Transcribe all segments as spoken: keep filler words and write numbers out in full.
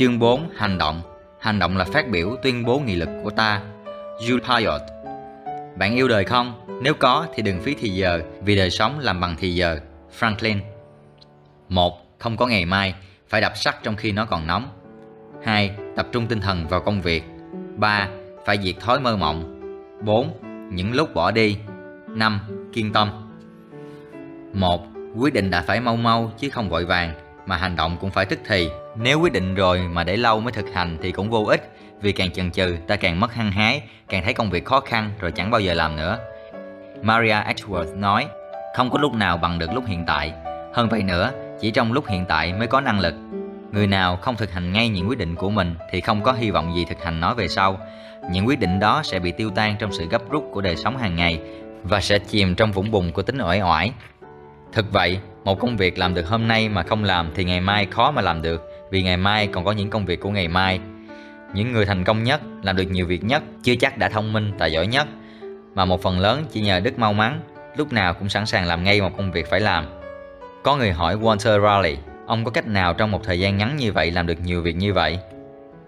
Chương bốn. Hành động. Hành động là phát biểu, tuyên bố nghị lực của ta. Jules Payot. Bạn yêu đời không? Nếu có thì đừng phí thì giờ, vì đời sống làm bằng thì giờ. Franklin. Một. Không có ngày mai. Phải đập sắt trong khi nó còn nóng. Hai. Tập trung tinh thần vào công việc. Ba. Phải diệt thói mơ mộng. Bốn. Những lúc bỏ đi. Năm. Kiên tâm. Một. Quyết định đã phải mau mau chứ không vội vàng, mà hành động cũng phải tức thì. Nếu quyết định rồi mà để lâu mới thực hành thì cũng vô ích, vì càng chần chừ ta càng mất hăng hái, càng thấy công việc khó khăn rồi chẳng bao giờ làm nữa. Maria Edgeworth nói, không có lúc nào bằng được lúc hiện tại. Hơn vậy nữa, chỉ trong lúc hiện tại mới có năng lực. Người nào không thực hành ngay những quyết định của mình thì không có hy vọng gì thực hành nó về sau. Những quyết định đó sẽ bị tiêu tan trong sự gấp rút của đời sống hàng ngày và sẽ chìm trong vũng bùn của tính uể oải. Thực vậy, một công việc làm được hôm nay mà không làm thì ngày mai khó mà làm được, vì ngày mai còn có những công việc của ngày mai. Những người thành công nhất, làm được nhiều việc nhất chưa chắc đã thông minh, tài giỏi nhất, mà một phần lớn chỉ nhờ đức mau mắn, lúc nào cũng sẵn sàng làm ngay một công việc phải làm. Có người hỏi Walter Raleigh, ông có cách nào trong một thời gian ngắn như vậy làm được nhiều việc như vậy?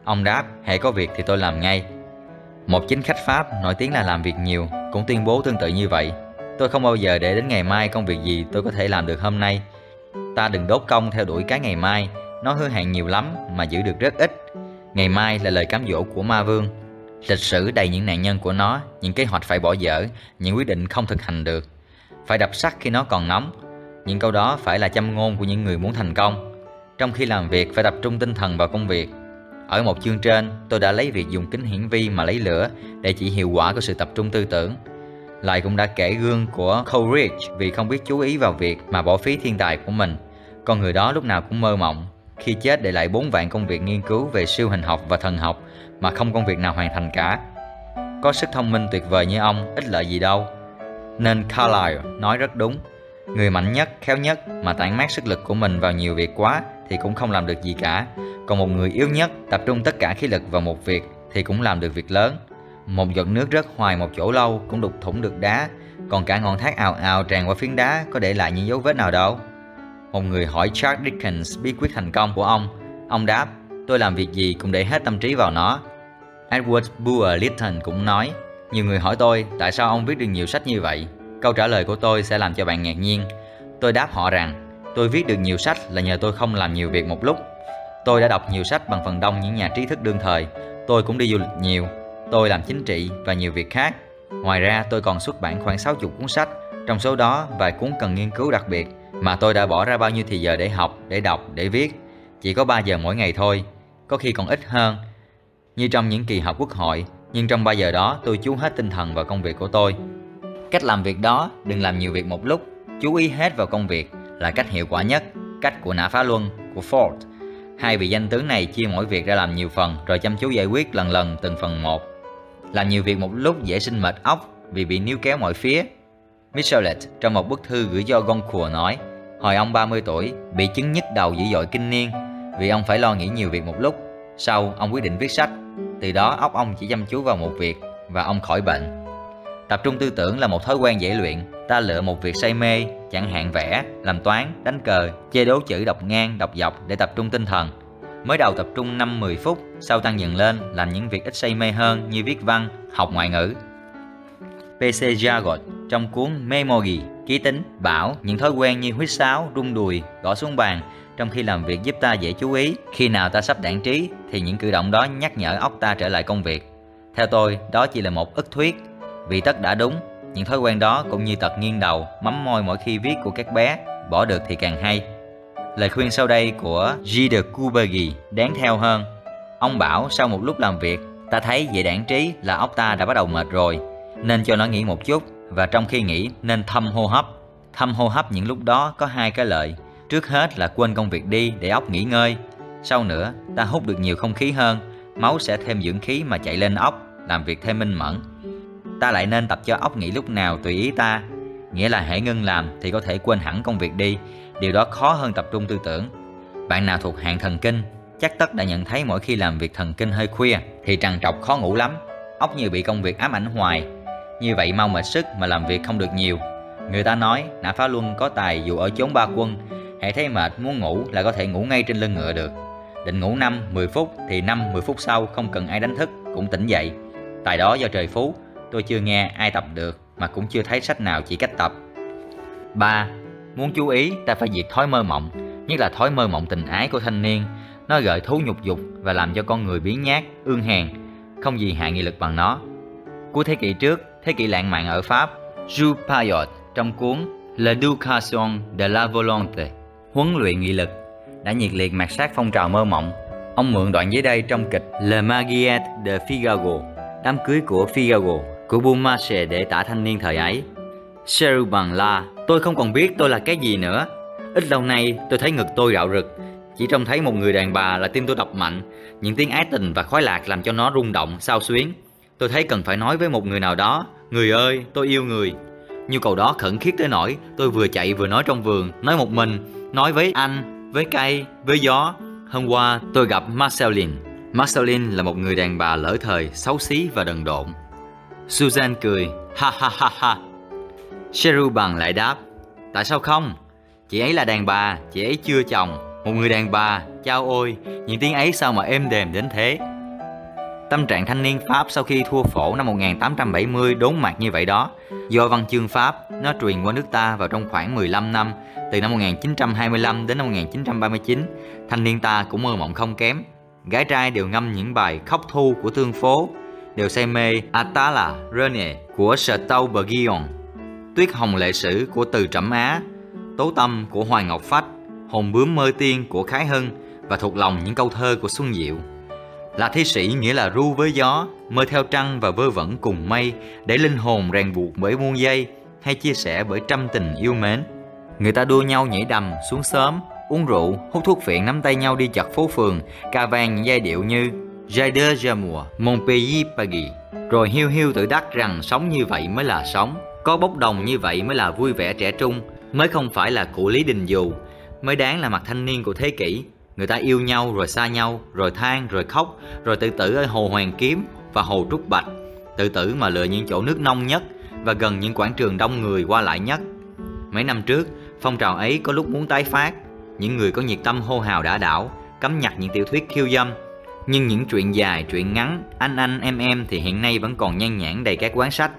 Ông đáp, hễ có việc thì tôi làm ngay. Một chính khách Pháp nổi tiếng là làm việc nhiều cũng tuyên bố tương tự như vậy. Tôi không bao giờ để đến ngày mai công việc gì tôi có thể làm được hôm nay. Ta đừng đốt công theo đuổi cái ngày mai, nó hứa hẹn nhiều lắm mà giữ được rất ít. Ngày mai là lời cám dỗ của ma vương. Lịch sử đầy những nạn nhân của nó, những kế hoạch phải bỏ dở, những quyết định không thực hành được. Phải đập sắt khi nó còn nóng. Những câu đó phải là châm ngôn của những người muốn thành công. Trong khi làm việc phải tập trung tinh thần vào công việc. Ở một chương trên, tôi đã lấy việc dùng kính hiển vi mà lấy lửa để chỉ hiệu quả của sự tập trung tư tưởng. Lại cũng đã kể gương của Coleridge vì không biết chú ý vào việc mà bỏ phí thiên tài của mình. Con người đó lúc nào cũng mơ mộng. Khi chết để lại bốn vạn công việc nghiên cứu về siêu hình học và thần học mà không công việc nào hoàn thành cả. Có sức thông minh tuyệt vời như ông ích lợi gì đâu. Nên Carlyle nói rất đúng. Người mạnh nhất, khéo nhất mà tản mát sức lực của mình vào nhiều việc quá thì cũng không làm được gì cả. Còn một người yếu nhất tập trung tất cả khí lực vào một việc thì cũng làm được việc lớn. Một giọt nước rớt hoài một chỗ lâu cũng đục thủng được đá, còn cả ngọn thác ào ào tràn qua phiến đá có để lại những dấu vết nào đâu. Một người hỏi Charles Dickens bí quyết thành công của ông. Ông đáp, tôi làm việc gì cũng để hết tâm trí vào nó. Edward Bulwer-Lytton cũng nói, nhiều người hỏi tôi tại sao ông viết được nhiều sách như vậy. Câu trả lời của tôi sẽ làm cho bạn ngạc nhiên. Tôi đáp họ rằng, tôi viết được nhiều sách là nhờ tôi không làm nhiều việc một lúc. Tôi đã đọc nhiều sách bằng phần đông những nhà trí thức đương thời. Tôi cũng đi du lịch nhiều. Tôi làm chính trị và nhiều việc khác. Ngoài ra tôi còn xuất bản khoảng sáu mươi cuốn sách. Trong số đó vài cuốn cần nghiên cứu đặc biệt. Mà tôi đã bỏ ra bao nhiêu thì giờ để học, để đọc, để viết. Chỉ có ba giờ mỗi ngày thôi. Có khi còn ít hơn. Như trong những kỳ họp quốc hội. Nhưng trong ba giờ đó tôi chú hết tinh thần vào công việc của tôi. Cách làm việc đó, đừng làm nhiều việc một lúc. Chú ý hết vào công việc là cách hiệu quả nhất. Cách của Nã Phá Luân, của Ford. Hai vị danh tướng này chia mỗi việc ra làm nhiều phần, rồi chăm chú giải quyết lần lần từng phần một. Làm nhiều việc một lúc dễ sinh mệt óc vì bị níu kéo mọi phía. Michelet trong một bức thư gửi cho Goncourt nói, hồi ông ba mươi tuổi bị chứng nhức đầu dữ dội kinh niên vì ông phải lo nghĩ nhiều việc một lúc. Sau ông quyết định viết sách, từ đó óc ông chỉ chăm chú vào một việc và ông khỏi bệnh. Tập trung tư tưởng là một thói quen dễ luyện. Ta lựa một việc say mê, chẳng hạn vẽ, làm toán, đánh cờ, chơi đố chữ, đọc ngang, đọc dọc để tập trung tinh thần. Mới đầu tập trung năm mười phút, sau tăng dần lên, làm những việc ít say mê hơn như viết văn, học ngoại ngữ. pê xê Jagot trong cuốn Memory, ký tính, bảo những thói quen như huýt sáo, rung đùi, gõ xuống bàn trong khi làm việc giúp ta dễ chú ý. Khi nào ta sắp đãng trí thì những cử động đó nhắc nhở óc ta trở lại công việc. Theo tôi, đó chỉ là một ức thuyết. Vì tất đã đúng, những thói quen đó cũng như tật nghiêng đầu, mắm môi mỗi khi viết của các bé, bỏ được thì càng hay. Lời khuyên sau đây của Gide Kubergy đáng theo hơn. Ông bảo sau một lúc làm việc, ta thấy dễ đãng trí là óc ta đã bắt đầu mệt rồi, nên cho nó nghỉ một chút, và trong khi nghỉ nên thâm hô hấp. Thâm hô hấp những lúc đó có hai cái lợi. Trước hết là quên công việc đi để óc nghỉ ngơi. Sau nữa, ta hút được nhiều không khí hơn, máu sẽ thêm dưỡng khí mà chạy lên óc, làm việc thêm minh mẫn. Ta lại nên tập cho óc nghỉ lúc nào tùy ý ta, nghĩa là hãy ngưng làm thì có thể quên hẳn công việc đi. Điều đó khó hơn tập trung tư tưởng. Bạn nào thuộc hạng thần kinh chắc tất đã nhận thấy mỗi khi làm việc thần kinh hơi khuya thì trằn trọc khó ngủ lắm, óc như bị công việc ám ảnh hoài. Như vậy mau mệt sức mà làm việc không được nhiều. Người ta nói Nã Phá Luân có tài dù ở chốn ba quân, hễ thấy mệt muốn ngủ là có thể ngủ ngay trên lưng ngựa được. định ngủ năm mười phút thì năm mười phút sau không cần ai đánh thức cũng tỉnh dậy. Tài đó do trời phú, tôi chưa nghe ai tập được mà cũng chưa thấy sách nào chỉ cách tập. Ba. Muốn chú ý ta phải diệt thói mơ mộng, nhất là thói mơ mộng tình ái của thanh niên. Nó gợi thú nhục dục và làm cho con người biến nhát, ương hèn, không gì hạ nghị lực bằng nó. Cuối thế kỷ trước, thế kỷ lãng mạn ở Pháp, Jules Payot trong cuốn L'Education de la Volonté, huấn luyện nghị lực, đã nhiệt liệt mạt sát phong trào mơ mộng. Ông mượn đoạn dưới đây trong kịch Le Mariage de Figaro, đám cưới của Figaro, của Beaumarchais để tả thanh niên thời ấy. Cheru bằng la, tôi không còn biết tôi là cái gì nữa. Ít lâu nay tôi thấy ngực tôi rạo rực, chỉ trông thấy một người đàn bà là tim tôi đập mạnh. Những tiếng ái tình và khoái lạc làm cho nó rung động, xao xuyến. Tôi thấy cần phải nói với một người nào đó, người ơi, tôi yêu người. Nhu cầu đó khẩn khiết tới nỗi tôi vừa chạy vừa nói trong vườn, nói một mình, nói với anh, với cây, với gió. Hôm qua tôi gặp Marceline. Marceline là một người đàn bà lỡ thời, xấu xí và đần độn. Susan cười, ha ha ha ha. Cheru bằng lại đáp, tại sao không? Chị ấy là đàn bà, chị ấy chưa chồng. Một người đàn bà, chao ôi, những tiếng ấy sao mà êm đềm đến thế. Tâm trạng thanh niên Pháp sau khi thua phổ năm một nghìn tám trăm bảy mươi đốn mạt như vậy đó. Do văn chương Pháp, nó truyền qua nước ta vào trong khoảng mười lăm năm, từ năm một nghìn chín trăm hai mươi lăm đến năm một nghìn chín trăm ba mươi chín, thanh niên ta cũng mơ mộng không kém. Gái trai đều ngâm những bài khóc thu của thương phố, đều say mê Atala Rene của Stow Bergion, Tuyết Hồng Lệ Sử của Từ Trẩm Á, Tố Tâm của Hoàng Ngọc Phách, Hồn Bướm Mơ Tiên của Khái Hưng và thuộc lòng những câu thơ của Xuân Diệu. Là thi sĩ nghĩa là ru với gió, mơ theo trăng và vơ vẩn cùng mây, để linh hồn ràng buộc bởi muôn dây, hay chia sẻ bởi trăm tình yêu mến. Người ta đua nhau nhảy đầm, xuống xóm, uống rượu, hút thuốc phiện, nắm tay nhau đi chặt phố phường, ca vang những giai điệu như Jade Jamour, Mon Pays Pagi, rồi hiu hiu tự đắc rằng sống như vậy mới là sống, có bốc đồng như vậy mới là vui vẻ trẻ trung, mới không phải là cụ Lý Đình Dù, mới đáng là mặt thanh niên của thế kỷ. Người ta yêu nhau rồi xa nhau, rồi than, rồi khóc, rồi tự tử ở Hồ Hoàn Kiếm và Hồ Trúc Bạch, tự tử mà lựa những chỗ nước nông nhất và gần những quảng trường đông người qua lại nhất. Mấy năm trước, phong trào ấy có lúc muốn tái phát, những người có nhiệt tâm hô hào đã đảo, cấm nhặt những tiểu thuyết khiêu dâm. Nhưng những chuyện dài, chuyện ngắn, anh anh em em thì hiện nay vẫn còn nhan nhản đầy các quán sách.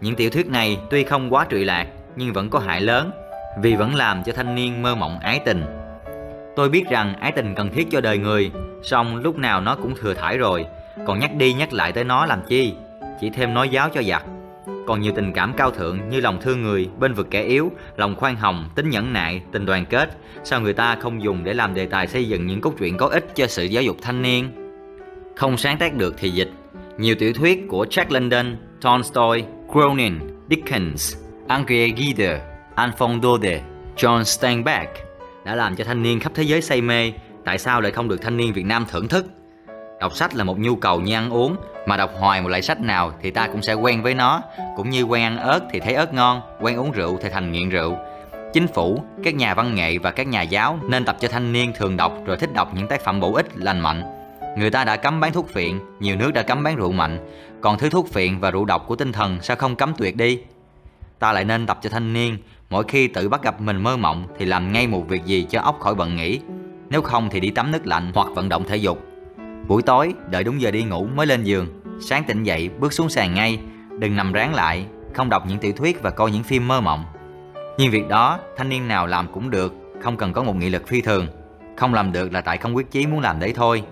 Những tiểu thuyết này tuy không quá trụy lạc, nhưng vẫn có hại lớn, vì vẫn làm cho thanh niên mơ mộng ái tình. Tôi biết rằng ái tình cần thiết cho đời người, song lúc nào nó cũng thừa thải rồi, còn nhắc đi nhắc lại tới nó làm chi, chỉ thêm nói giáo cho giặc. Còn nhiều tình cảm cao thượng như lòng thương người, bên vực kẻ yếu, lòng khoan hồng, tính nhẫn nại, tình đoàn kết, sao người ta không dùng để làm đề tài xây dựng những cốt truyện có ích cho sự giáo dục thanh niên? Không sáng tác được thì dịch. Nhiều tiểu thuyết của Jack London, Tolstoy, Cronin, Dickens, André Gide, Alphonse Daudet, John Steinbeck đã làm cho thanh niên khắp thế giới say mê, tại sao lại không được thanh niên Việt Nam thưởng thức? Đọc sách là một nhu cầu như ăn uống, mà đọc hoài một loại sách nào thì ta cũng sẽ quen với nó, cũng như quen ăn ớt thì thấy ớt ngon, quen uống rượu thì thành nghiện rượu. Chính phủ, các nhà văn nghệ và các nhà giáo nên tập cho thanh niên thường đọc rồi thích đọc những tác phẩm bổ ích, lành mạnh. Người ta đã cấm bán thuốc phiện, nhiều nước đã cấm bán rượu mạnh, còn thứ thuốc phiện và rượu độc của tinh thần sao không cấm tuyệt đi? Ta lại nên tập cho thanh niên, mỗi khi tự bắt gặp mình mơ mộng thì làm ngay một việc gì cho óc khỏi bận nghĩ, nếu không thì đi tắm nước lạnh hoặc vận động thể dục. Buổi tối, đợi đúng giờ đi ngủ mới lên giường, sáng tỉnh dậy bước xuống sàn ngay, đừng nằm ráng lại, không đọc những tiểu thuyết và coi những phim mơ mộng. Nhưng việc đó, thanh niên nào làm cũng được, không cần có một nghị lực phi thường, không làm được là tại không quyết chí muốn làm đấy thôi.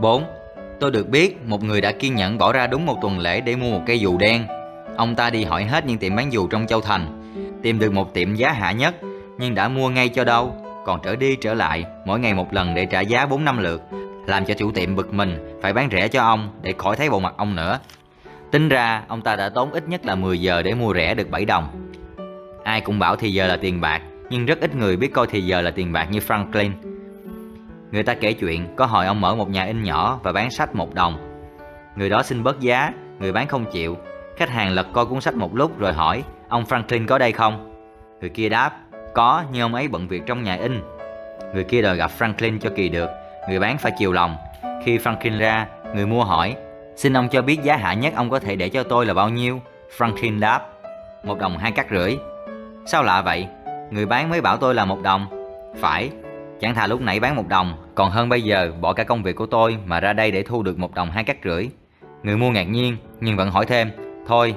Bốn. Tôi được biết một người đã kiên nhẫn bỏ ra đúng một tuần lễ để mua một cây dù đen. Ông ta đi hỏi hết những tiệm bán dù trong Châu Thành, tìm được một tiệm giá hạ nhất, nhưng đã mua ngay cho đâu, còn trở đi trở lại, mỗi ngày một lần để trả giá bốn năm lượt, làm cho chủ tiệm bực mình, phải bán rẻ cho ông để khỏi thấy bộ mặt ông nữa. Tính ra, ông ta đã tốn ít nhất là mười giờ để mua rẻ được bảy đồng. Ai cũng bảo thì giờ là tiền bạc, nhưng rất ít người biết coi thì giờ là tiền bạc như Franklin. Người ta kể chuyện, có hồi ông mở một nhà in nhỏ và bán sách một đồng. Người đó xin bớt giá, người bán không chịu. Khách hàng lật coi cuốn sách một lúc rồi hỏi, ông Franklin có đây không? Người kia đáp, có, nhưng ông ấy bận việc trong nhà in. Người kia đòi gặp Franklin cho kỳ được, người bán phải chiều lòng. Khi Franklin ra, người mua hỏi, xin ông cho biết giá hạ nhất ông có thể để cho tôi là bao nhiêu? Franklin đáp, một đồng hai cắt rưỡi. Sao lạ vậy? Người bán mới bảo tôi là một đồng. Phải, Chẳng thà lúc nãy bán một đồng, còn hơn bây giờ bỏ cả công việc của tôi mà ra đây để thu được một đồng hai cắt rưỡi. Người mua ngạc nhiên nhưng vẫn hỏi thêm, thôi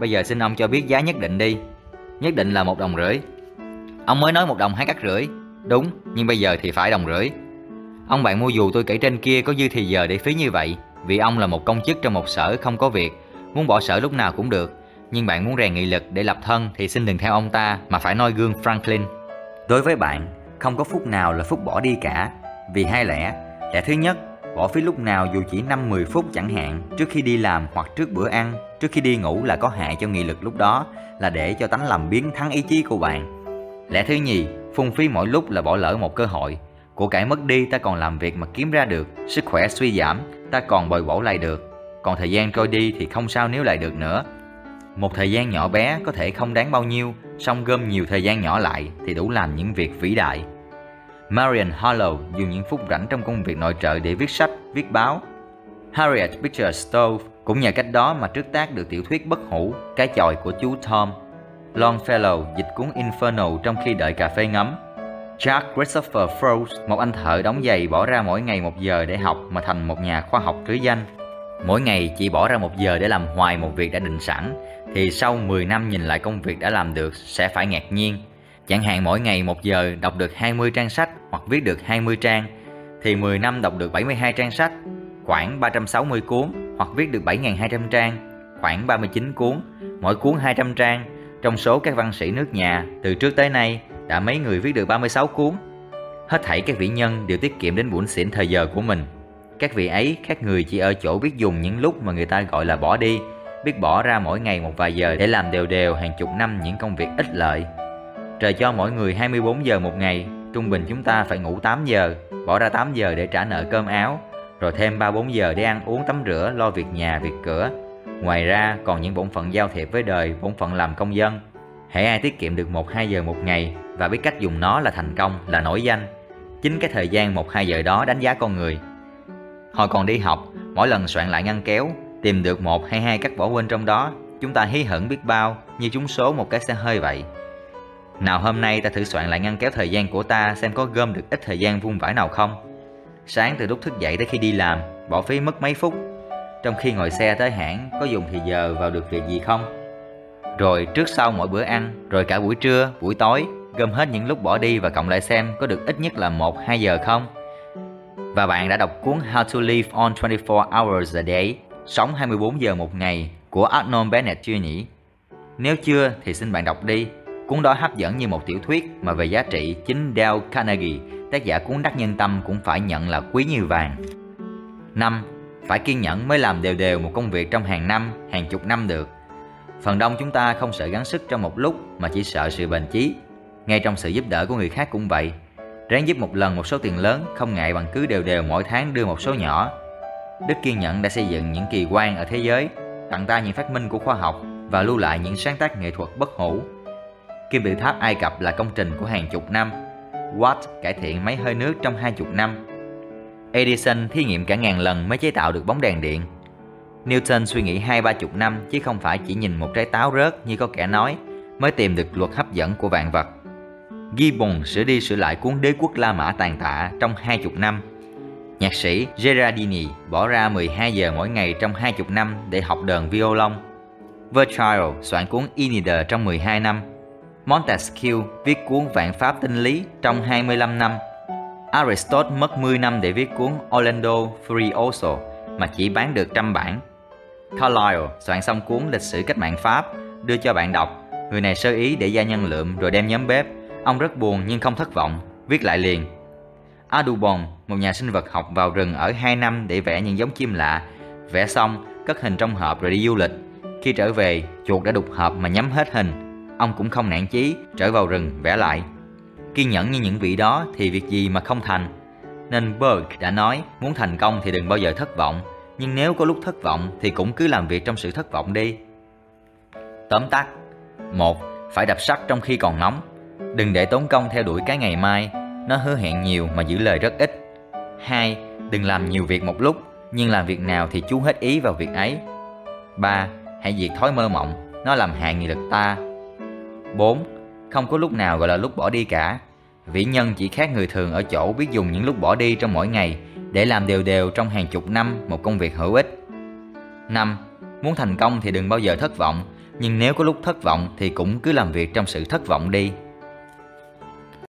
bây giờ xin ông cho biết giá nhất định đi. Nhất định là một đồng rưỡi. Ông mới nói một đồng hai cắt rưỡi. Đúng, nhưng bây giờ thì phải đồng rưỡi. Ông bạn mua dù tôi kể trên kia có dư thì giờ để phí như vậy, vì ông là một công chức trong một sở không có việc, muốn bỏ sở lúc nào cũng được. Nhưng bạn muốn rèn nghị lực để lập thân thì xin đừng theo ông ta mà phải noi gương Franklin. Đối với bạn, không có phút nào là phút bỏ đi cả, vì hai lẽ. Lẽ thứ nhất, bỏ phí lúc nào dù chỉ năm mười phút chẳng hạn, trước khi đi làm hoặc trước bữa ăn, trước khi đi ngủ là có hại cho nghị lực lúc đó, là để cho tánh làm biến thắng ý chí của bạn. Lẽ thứ nhì, phung phí mỗi lúc là bỏ lỡ một cơ hội. Của cải mất đi ta còn làm việc mà kiếm ra được, sức khỏe suy giảm ta còn bồi bổ lại được, còn thời gian trôi đi thì không sao níu lại được nữa. Một thời gian nhỏ bé có thể không đáng bao nhiêu, song gom nhiều thời gian nhỏ lại thì đủ làm những việc vĩ đại. Marian Harlow dùng những phút rảnh trong công việc nội trợ để viết sách, viết báo. Harriet Beecher Stowe cũng nhờ cách đó mà trước tác được tiểu thuyết bất hủ Cái chòi của chú Tom. Longfellow dịch cuốn Inferno trong khi đợi cà phê ngấm. Charles Christopher Frost, một anh thợ đóng giày, bỏ ra mỗi ngày một giờ để học mà thành một nhà khoa học trứ danh. Mỗi ngày chỉ bỏ ra một giờ để làm hoài một việc đã định sẵn, thì sau mười năm nhìn lại công việc đã làm được sẽ phải ngạc nhiên. Chẳng hạn mỗi ngày một giờ đọc được hai mươi trang sách hoặc viết được hai mươi trang, thì mười năm đọc được bảy mươi hai trang sách, khoảng ba trăm sáu mươi cuốn, hoặc viết được bảy nghìn hai trăm trang, khoảng ba mươi chín cuốn, mỗi cuốn hai trăm trang. Trong số các văn sĩ nước nhà, từ trước tới nay, đã mấy người viết được ba mươi sáu cuốn. Hết thảy các vĩ nhân đều tiết kiệm đến bủn xỉn thời giờ của mình. Các vị ấy, các người chỉ ở chỗ biết dùng những lúc mà người ta gọi là bỏ đi, biết bỏ ra mỗi ngày một vài giờ để làm đều đều hàng chục năm những công việc ích lợi. Trời cho mỗi người hai mươi bốn giờ một ngày, trung bình chúng ta phải ngủ tám giờ, bỏ ra tám giờ để trả nợ cơm áo, rồi thêm ba bốn giờ để ăn uống tắm rửa, lo việc nhà, việc cửa. Ngoài ra còn những bổn phận giao thiệp với đời, bổn phận làm công dân. Hễ ai tiết kiệm được một hai giờ một ngày và biết cách dùng nó là thành công, là nổi danh. Chính cái thời gian một hai giờ đó đánh giá con người. Hồi còn đi học, mỗi lần soạn lại ngăn kéo, tìm được một hay hai cách bỏ quên trong đó, chúng ta hí hửng biết bao, như trúng số một cái xe hơi vậy. Nào hôm nay ta thử soạn lại ngăn kéo thời gian của ta xem có gom được ít thời gian vung vãi nào không. Sáng từ lúc thức dậy tới khi đi làm, bỏ phí mất mấy phút. Trong khi ngồi xe tới hãng, có dùng thì giờ vào được việc gì không? Rồi trước sau mỗi bữa ăn, rồi cả buổi trưa, buổi tối, gom hết những lúc bỏ đi và cộng lại xem có được ít nhất là một hai giờ không? Và bạn đã đọc cuốn How to Live on twenty-four Hours a Day, sống hai mươi bốn giờ một ngày, của Arnold Bennett chưa nhỉ? Nếu chưa thì xin bạn đọc đi. Cuốn đó hấp dẫn như một tiểu thuyết mà về giá trị chính Dale Carnegie, tác giả cuốn Đắc Nhân Tâm, cũng phải nhận là quý như vàng. Năm. Phải kiên nhẫn mới làm đều đều một công việc trong hàng năm, hàng chục năm được. Phần đông chúng ta không sợ gắng sức trong một lúc mà chỉ sợ sự bền chí. Ngay trong sự giúp đỡ của người khác cũng vậy. Ráng giúp một lần một số tiền lớn, không ngại bằng cứ đều đều mỗi tháng đưa một số nhỏ. Đức kiên nhẫn đã xây dựng những kỳ quan ở thế giới, tặng ta những phát minh của khoa học và lưu lại những sáng tác nghệ thuật bất hủ. Kim tự tháp Ai Cập là công trình của hàng chục năm. Watt cải thiện máy hơi nước trong hai chục năm. Edison thí nghiệm cả ngàn lần mới chế tạo được bóng đèn điện. Newton suy nghĩ hai ba chục năm chứ không phải chỉ nhìn một trái táo rớt như có kẻ nói mới tìm được luật hấp dẫn của vạn vật. Gibbon sửa đi sửa lại cuốn Đế quốc La Mã tàn tạ trong hai chục năm. Nhạc sĩ Gerardini bỏ ra mười hai giờ mỗi ngày trong hai chục năm để học đờn violon. Virchow soạn cuốn Aeneida trong mười hai năm. Montesquieu viết cuốn Vạn Pháp Tinh Lý trong hai mươi lăm năm. Aristotle mất mười năm để viết cuốn Orlando Furioso mà chỉ bán được trăm bản. Carlyle soạn xong cuốn Lịch sử Cách mạng Pháp, đưa cho bạn đọc. Người này sơ ý để gia nhân lượm rồi đem nhóm bếp. Ông rất buồn nhưng không thất vọng, viết lại liền. Audubon, một nhà sinh vật học, vào rừng ở hai năm để vẽ những giống chim lạ. Vẽ xong, cất hình trong hộp rồi đi du lịch. Khi trở về, chuột đã đục hộp mà nhắm hết hình. Ông cũng không nản chí, trở vào rừng vẽ lại. Kiên nhẫn như những vị đó thì việc gì mà không thành. Nên Burke đã nói, muốn thành công thì đừng bao giờ thất vọng, nhưng nếu có lúc thất vọng thì cũng cứ làm việc trong sự thất vọng đi. Tóm tắt. Một. Phải đọc sách trong khi còn nóng. Đừng để tốn công theo đuổi cái ngày mai, nó hứa hẹn nhiều mà giữ lời rất ít. Hai. Đừng làm nhiều việc một lúc, nhưng làm việc nào thì chú hết ý vào việc ấy. Ba. Hãy diệt thói mơ mộng, nó làm hại nghị lực ta. Bốn. Không có lúc nào gọi là lúc bỏ đi cả. Vĩ nhân chỉ khác người thường ở chỗ biết dùng những lúc bỏ đi trong mỗi ngày để làm đều đều trong hàng chục năm một công việc hữu ích. Năm. Muốn thành công thì đừng bao giờ thất vọng, nhưng nếu có lúc thất vọng thì cũng cứ làm việc trong sự thất vọng đi.